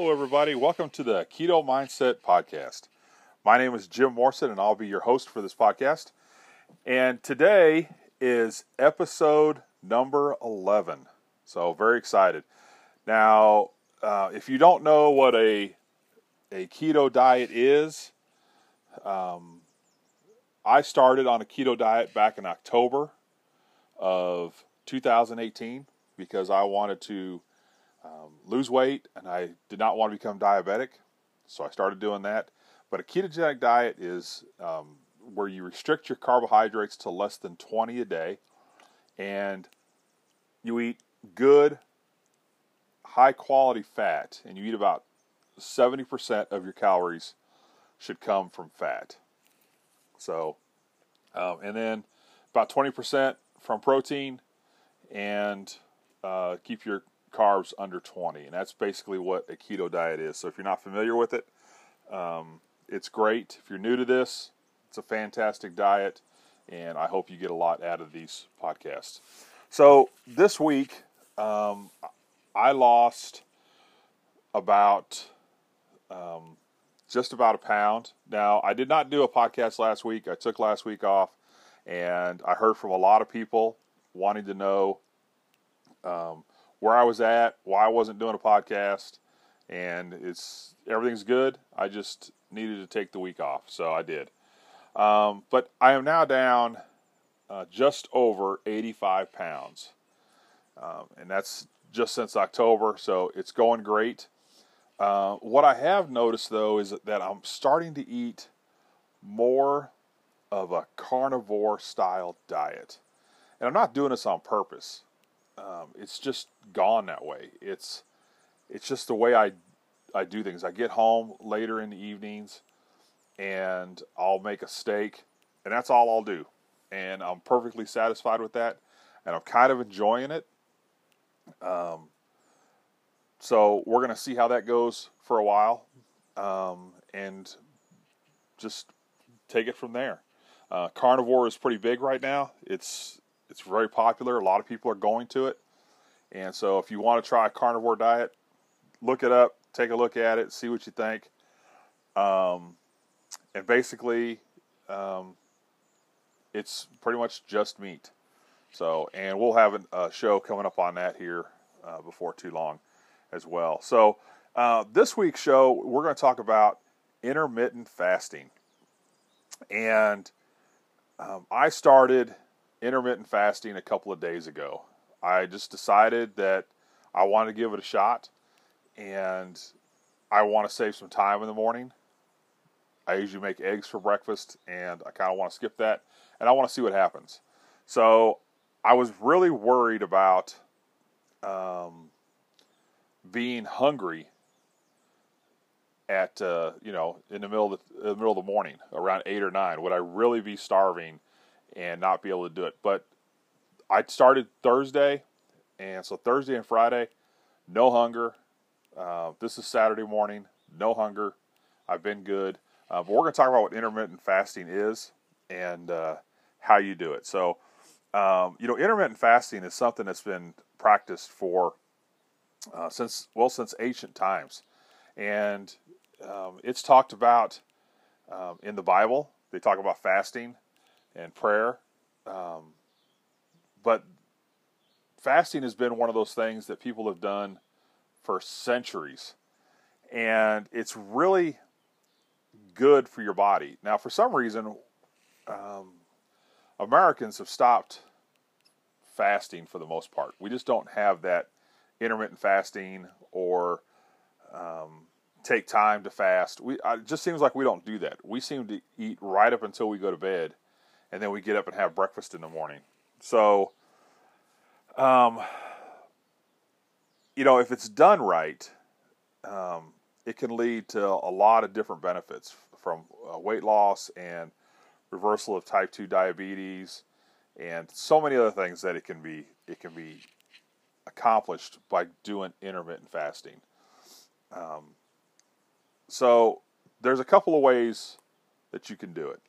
Hello, everybody. Welcome to the Keto Mindset Podcast. My name is Jim Morrison, and I'll be your host for this podcast. And today is episode number 11. So very excited. Now, if you don't know what a keto diet is, I started on a keto diet back in October of 2018 because I wanted to lose weight, and I did not want to become diabetic, so I started doing that. But a ketogenic diet is where you restrict your carbohydrates to less than 20 a day, and you eat good, high-quality fat, and you eat about 70% of your calories should come from fat. So, and then about 20% from protein, and keep your carbs under 20, and that's basically what a keto diet is. So if you're not familiar with it, it's great. If you're new to this, it's a fantastic diet, and I hope you get a lot out of these podcasts. So this week, I lost about just about a pound. Now, I did not do a podcast last week. I took last week off, and I heard from a lot of people wanting to know where I was at, why I wasn't doing a podcast, and everything's good. I just needed to take the week off, so I did. But I am now down just over 85 pounds, and that's just since October, so it's going great. What I have noticed, though, is that I'm starting to eat more of a carnivore-style diet, and I'm not doing this on purpose. It's just gone that way. It's just the way I do things. I get home later in the evenings, and I'll make a steak, and that's all I'll do. And I'm perfectly satisfied with that, and I'm kind of enjoying it. So we're going to see how that goes for a while, and just take it from there. Carnivore is pretty big right now. It's very popular. A lot of people are going to it. And so if you want to try a carnivore diet, look it up, take a look at it, see what you think. And basically, it's pretty much just meat. So, and we'll have a show coming up on that here before too long as well. So this week's show, we're going to talk about intermittent fasting. And I started intermittent fasting a couple of days ago. I just decided that I wanted to give it a shot, and I want to save some time in the morning. I usually make eggs for breakfast, and I kind of want to skip that, and I want to see what happens. So I was really worried about being hungry at in the middle of the morning around 8 or 9. Would I really be starving and not be able to do it? But I started Thursday, and so Thursday and Friday, no hunger. This is Saturday morning, no hunger. I've been good. But we're going to talk about what intermittent fasting is and how you do it. So, intermittent fasting is something that's been practiced for since ancient times. And it's talked about in the Bible. They talk about fasting and prayer, but fasting has been one of those things that people have done for centuries, and it's really good for your body. Now, for some reason, Americans have stopped fasting for the most part. We just don't have that intermittent fasting or take time to fast. It just seems like we don't do that. We seem to eat right up until we go to bed, and then we get up and have breakfast in the morning. So, if it's done right, it can lead to a lot of different benefits, from weight loss and reversal of type 2 diabetes, and so many other things that it can be accomplished by doing intermittent fasting. So there's a couple of ways that you can do it.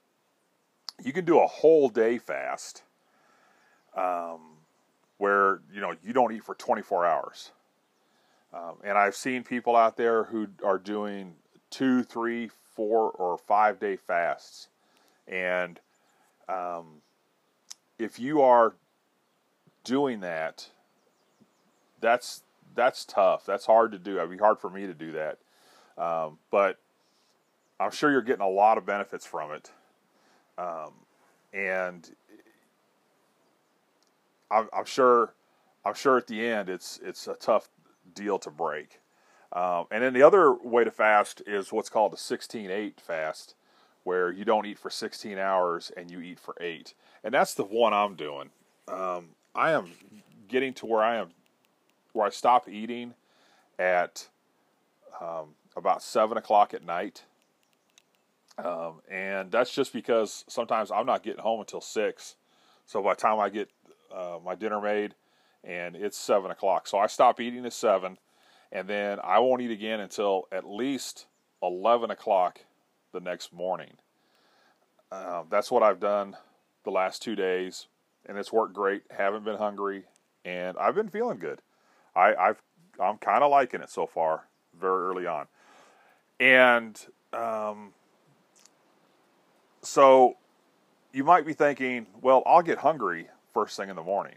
You can do a whole day fast, where you don't eat for 24 hours. And I've seen people out there who are doing 2, 3, 4, or 5 day fasts. And if you are doing that, that's tough. That's hard to do. It'd be hard for me to do that. But I'm sure you're getting a lot of benefits from it. And I'm sure at the end it's a tough deal to break. And then the other way to fast is what's called a 16-8 fast, where you don't eat for 16 hours and you eat for 8. And that's the one I'm doing. I am getting to where I stop eating at about 7 o'clock at night. And that's just because sometimes I'm not getting home until 6. So by the time I get my dinner made, and it's 7 o'clock. So I stop eating at 7, and then I won't eat again until at least 11 o'clock the next morning. That's what I've done the last 2 days, and it's worked great. Haven't been hungry, and I've been feeling good. I'm kind of liking it so far, very early on. And so you might be thinking, well, I'll get hungry first thing in the morning.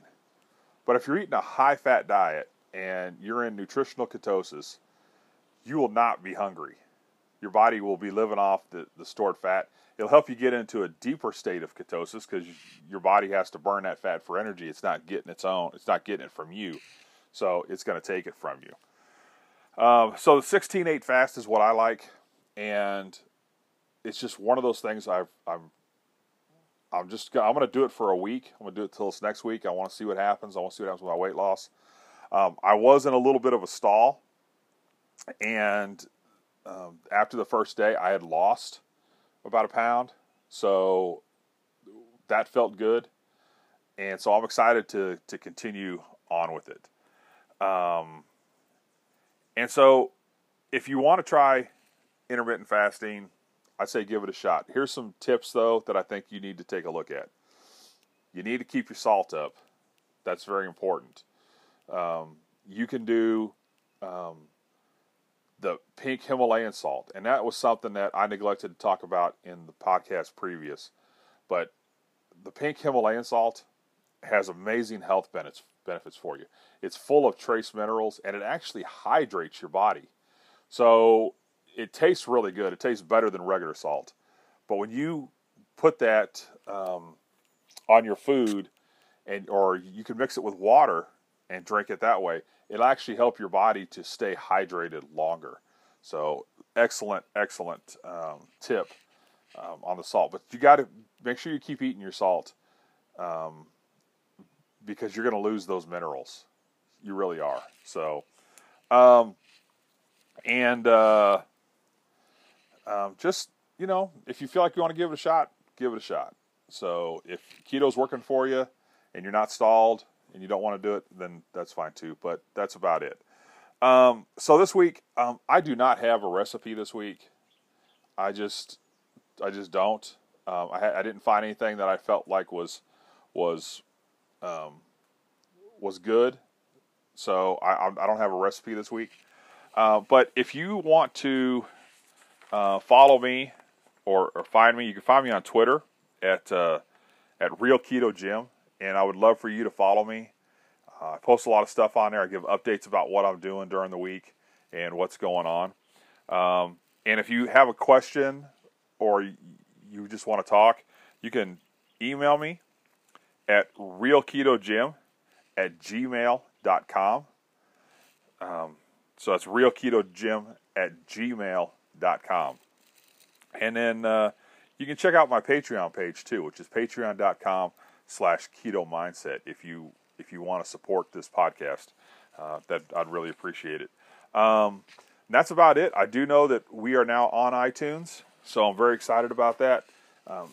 But if you're eating a high-fat diet and you're in nutritional ketosis, you will not be hungry. Your body will be living off the stored fat. It'll help you get into a deeper state of ketosis because your body has to burn that fat for energy. It's not getting its own. It's not getting it from you. So it's going to take it from you. So the 16-8 fast is what I like. And it's just one of those things I'm going to do it for a week. I'm going to do it till this next week. I want to see what happens. I want to see what happens with my weight loss. I was in a little bit of a stall. And after the first day, I had lost about a pound. So that felt good. And so I'm excited to continue on with it. And so if you want to try intermittent fasting, I'd say give it a shot. Here's some tips, though, that I think you need to take a look at. You need to keep your salt up. That's very important. You can do the pink Himalayan salt, and that was something that I neglected to talk about in the podcast previous. But the pink Himalayan salt has amazing health benefits for you. It's full of trace minerals, and it actually hydrates your body. So it tastes really good. It tastes better than regular salt. But when you put that on your food, or you can mix it with water and drink it that way, it'll actually help your body to stay hydrated longer. So excellent, excellent tip on the salt. But you got to make sure you keep eating your salt because you're going to lose those minerals. You really are. So, just, you know, if you feel like you want to give it a shot, give it a shot. So if keto's working for you and you're not stalled and you don't want to do it, then that's fine too. But that's about it. So this week, I do not have a recipe this week. I just don't. I didn't find anything that I felt like was good. So I don't have a recipe this week. But if you want to follow me or find me, you can find me on Twitter at Real Keto Jim, and I would love for you to follow me. I post a lot of stuff on there. I give updates about what I'm doing during the week and what's going on. And if you have a question or you just want to talk, you can email me at realketojim@gmail.com. So that's realketojim@gmail.com. And then you can check out my Patreon page too, which is patreon.com/ketomindset. If you want to support this podcast, that I'd really appreciate it. And that's about it. I do know that we are now on iTunes, so I'm very excited about that.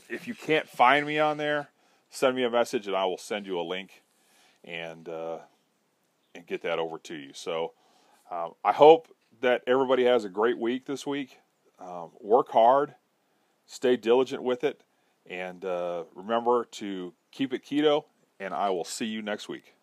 If you can't find me on there, send me a message and I will send you a link and get that over to you. So I hope that everybody has a great week this week. Work hard, stay diligent with it, and remember to keep it keto, and I will see you next week.